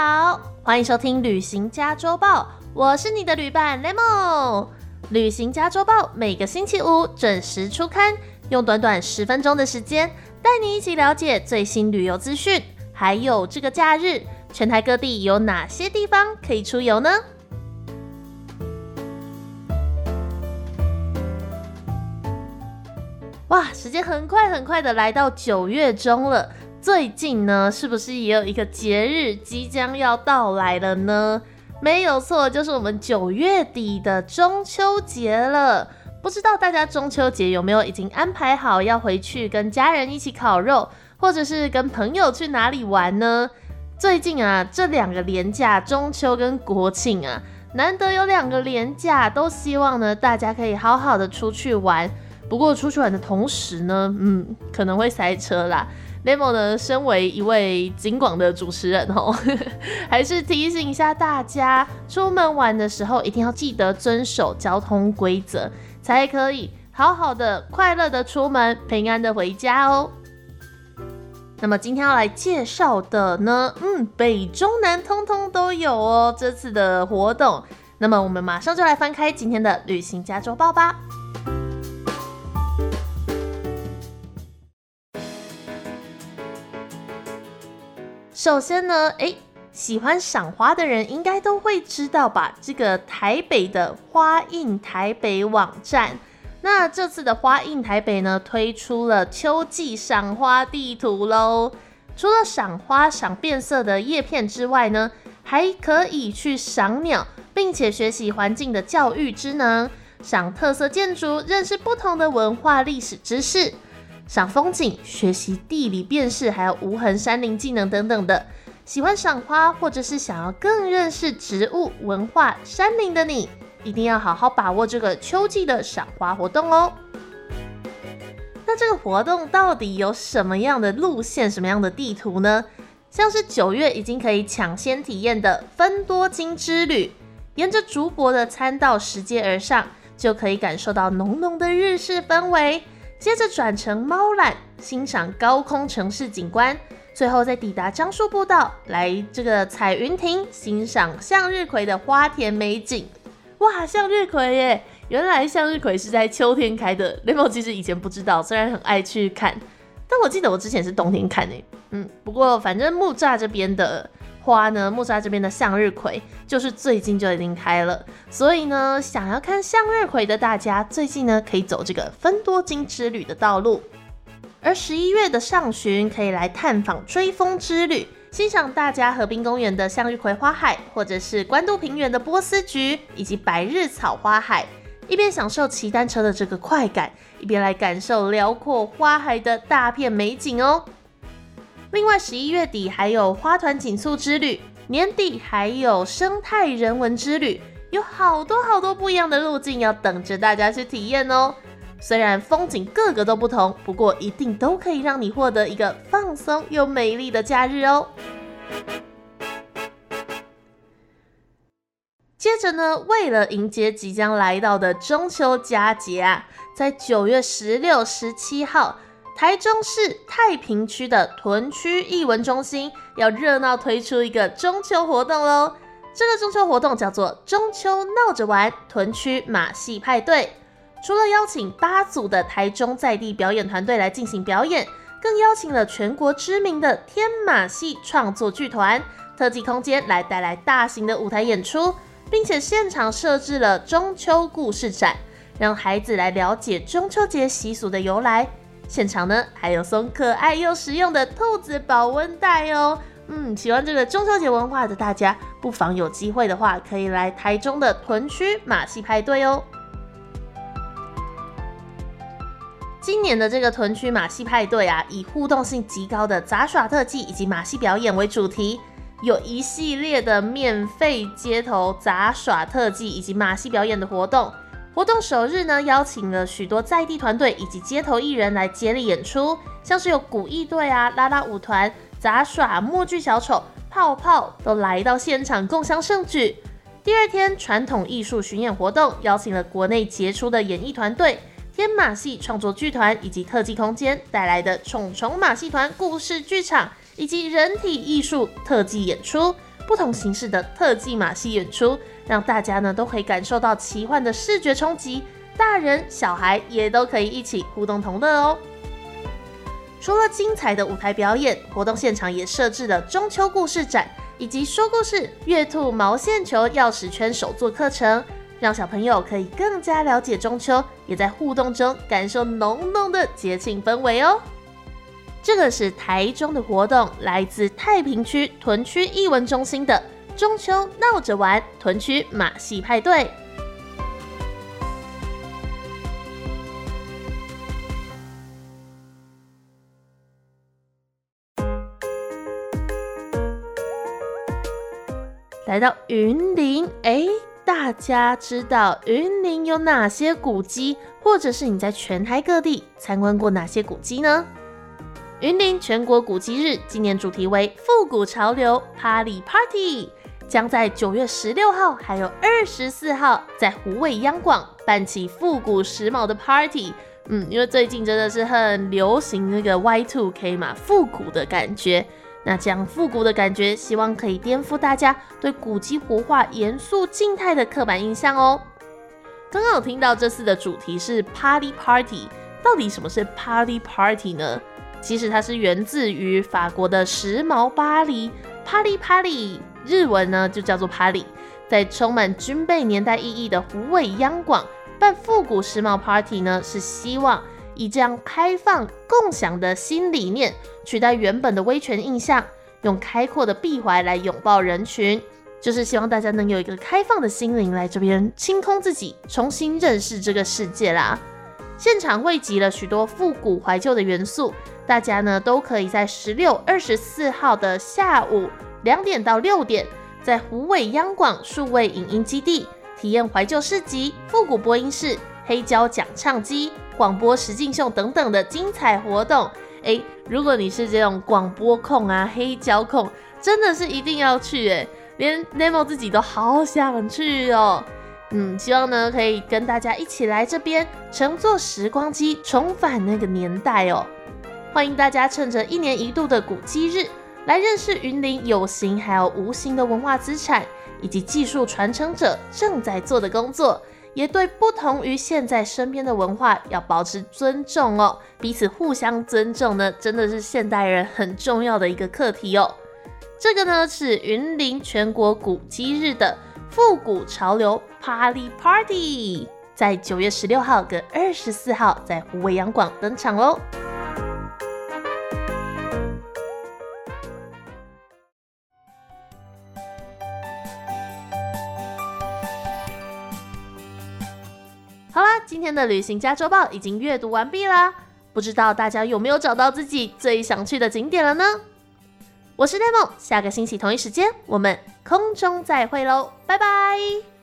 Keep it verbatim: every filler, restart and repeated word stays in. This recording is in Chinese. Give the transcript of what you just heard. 好，欢迎收听旅行家周报，我是你的旅伴 Lemon。 旅行家周报每个星期五准时出刊，用短短十分钟的时间带你一起了解最新旅游资讯，还有这个假日全台各地有哪些地方可以出游呢？哇，时间很快很快的来到九月中了，最近呢，是不是也有一个节日即将要到来了呢？没有错，就是我们九月底的中秋节了。不知道大家中秋节有没有已经安排好要回去跟家人一起烤肉，或者是跟朋友去哪里玩呢？最近啊，这两个连假，中秋跟国庆啊，难得有两个连假，都希望呢大家可以好好的出去玩。不过出去玩的同时呢，嗯，可能会塞车啦。Lemon 呢，身为一位警广的主持人哦，还是提醒一下大家，出门玩的时候一定要记得遵守交通规则，才可以好好的、快乐的出门，平安的回家哦。那么今天要来介绍的呢，嗯，北中南通通都有哦，这次的活动。那么我们马上就来翻开今天的旅行家周报吧。首先呢，诶，喜欢赏花的人应该都会知道吧，这个台北的花映台北网站。那这次的花映台北呢，推出了秋季赏花地图咯。除了赏花、赏变色的叶片之外呢，还可以去赏鸟，并且学习环境的教育职能，赏特色建筑，认识不同的文化历史知识，赏风景，学习地理辨识，还有无痕山林技能等等的。喜欢赏花或者是想要更认识植物、文化、山林的你，一定要好好把握这个秋季的赏花活动哦。那这个活动到底有什么样的路线、什么样的地图呢？像是九月已经可以抢先体验的芬多精之旅，沿着竹柏的餐道拾阶而上，就可以感受到浓浓的日式氛围。接着转乘猫缆，欣赏高空城市景观，最后再抵达樟树步道，来这个彩云亭，欣赏向日葵的花田美景。哇，向日葵耶！原来向日葵是在秋天开的， Lemon 其实以前不知道，虽然很爱去看，但我记得我之前是冬天看耶。嗯，不过反正木栅这边的花呢，木栅这边的向日葵就是最近就已经开了，所以呢，想要看向日葵的大家，最近呢可以走这个芬多精之旅的道路。而十一月的上旬可以来探访追风之旅，欣赏大家河滨公园的向日葵花海，或者是关渡平原的波斯菊以及白日草花海，一边享受骑单车的这个快感，一边来感受辽阔花海的大片美景哦。另外十一月底还有花团锦簇之旅，年底还有生态人文之旅，有好多好多不一样的路径要等着大家去体验哦。虽然风景各个都不同，不过一定都可以让你获得一个放松又美丽的假日哦。接着呢，为了迎接即将来到的中秋佳节啊，在九月十六、十七号台中市太平区的屯区艺文中心要热闹推出一个中秋活动咯。这个中秋活动叫做中秋闹着玩屯区马戏派对，除了邀请八组的台中在地表演团队来进行表演，更邀请了全国知名的天马戏创作剧团特技空间来带来大型的舞台演出，并且现场设置了中秋故事展，让孩子来了解中秋节习俗的由来。现场呢还有送可爱又实用的兔子保温袋哦。嗯，喜欢这个中秋节文化的大家，不妨有机会的话可以来台中的屯区马戏派对哦。今年的这个屯区马戏派对啊，以互动性极高的杂耍特技以及马戏表演为主题，有一系列的免费街头杂耍特技以及马戏表演的活动。活动首日呢，邀请了许多在地团队以及街头艺人来接力演出，像是有古艺队啊、啦啦舞团、杂耍、默剧小丑、泡泡都来到现场共襄盛举。第二天，传统艺术巡演活动邀请了国内杰出的演艺团队、天马戏创作剧团以及特技空间带来的《虫虫马戏团》故事剧场以及人体艺术特技演出，不同形式的特技马戏演出，让大家呢都可以感受到奇幻的视觉冲击，大人小孩也都可以一起互动同乐哦。除了精彩的舞台表演，活动现场也设置了中秋故事展，以及说故事、月兔、毛线球、钥匙圈手作课程，让小朋友可以更加了解中秋，也在互动中感受浓浓的节庆氛围哦。这个是台中的活动，来自太平区屯区艺文中心的中秋闹着玩屯区马戏派对。来到云林，哎，大家知道云林有哪些古迹，或者是你在全台各地参观过哪些古迹呢？云林全国古迹日纪念主题为复古潮流趴里 Party， 将在九月十六号还有二十四号在虎尾央广办起复古时髦的 Party。嗯，因为最近真的是很流行那个 Y 二 K 嘛，复古的感觉。那这样复古的感觉，希望可以颠覆大家对古迹活化严肃静态的刻板印象哦。刚刚有听到这次的主题是 Party Party， 到底什么是 Party Party 呢？其实它是源自于法国的时髦巴黎 ，Party Party， 日文呢就叫做 Party， 在充满军备年代意义的虎尾央广办复古时髦 Party 呢，是希望以这样开放共享的新理念取代原本的威权印象，用开阔的臂怀来拥抱人群，就是希望大家能有一个开放的心灵来这边清空自己，重新认识这个世界啦。现场汇集了许多复古怀旧的元素，大家呢都可以在十六、二十四号的下午两点到六点，在虎尾央广数位影音基地体验怀旧市集、复古播音室、黑胶讲唱机、广播实境秀等等的精彩活动。欸，如果你是这种广播控啊、黑胶控，真的是一定要去欸，连 Nemo 自己都好想去哦。嗯，希望呢可以跟大家一起来这边乘坐时光机重返那个年代哦。欢迎大家趁着一年一度的古迹日，来认识云林有形还有无形的文化资产，以及技术传承者正在做的工作。也对不同于现在身边的文化要保持尊重哦，彼此互相尊重呢，真的是现代人很重要的一个课题哦。这个呢是云林全国古迹日的复古潮流 Party Party， 在九月十六号跟二十四号在虎尾央广登场喽。好啦，今天的旅行家周报已经阅读完毕啦，不知道大家有没有找到自己最想去的景点了呢？我是 Nemo， 下个星期同一时间我们空中再会喽，拜拜。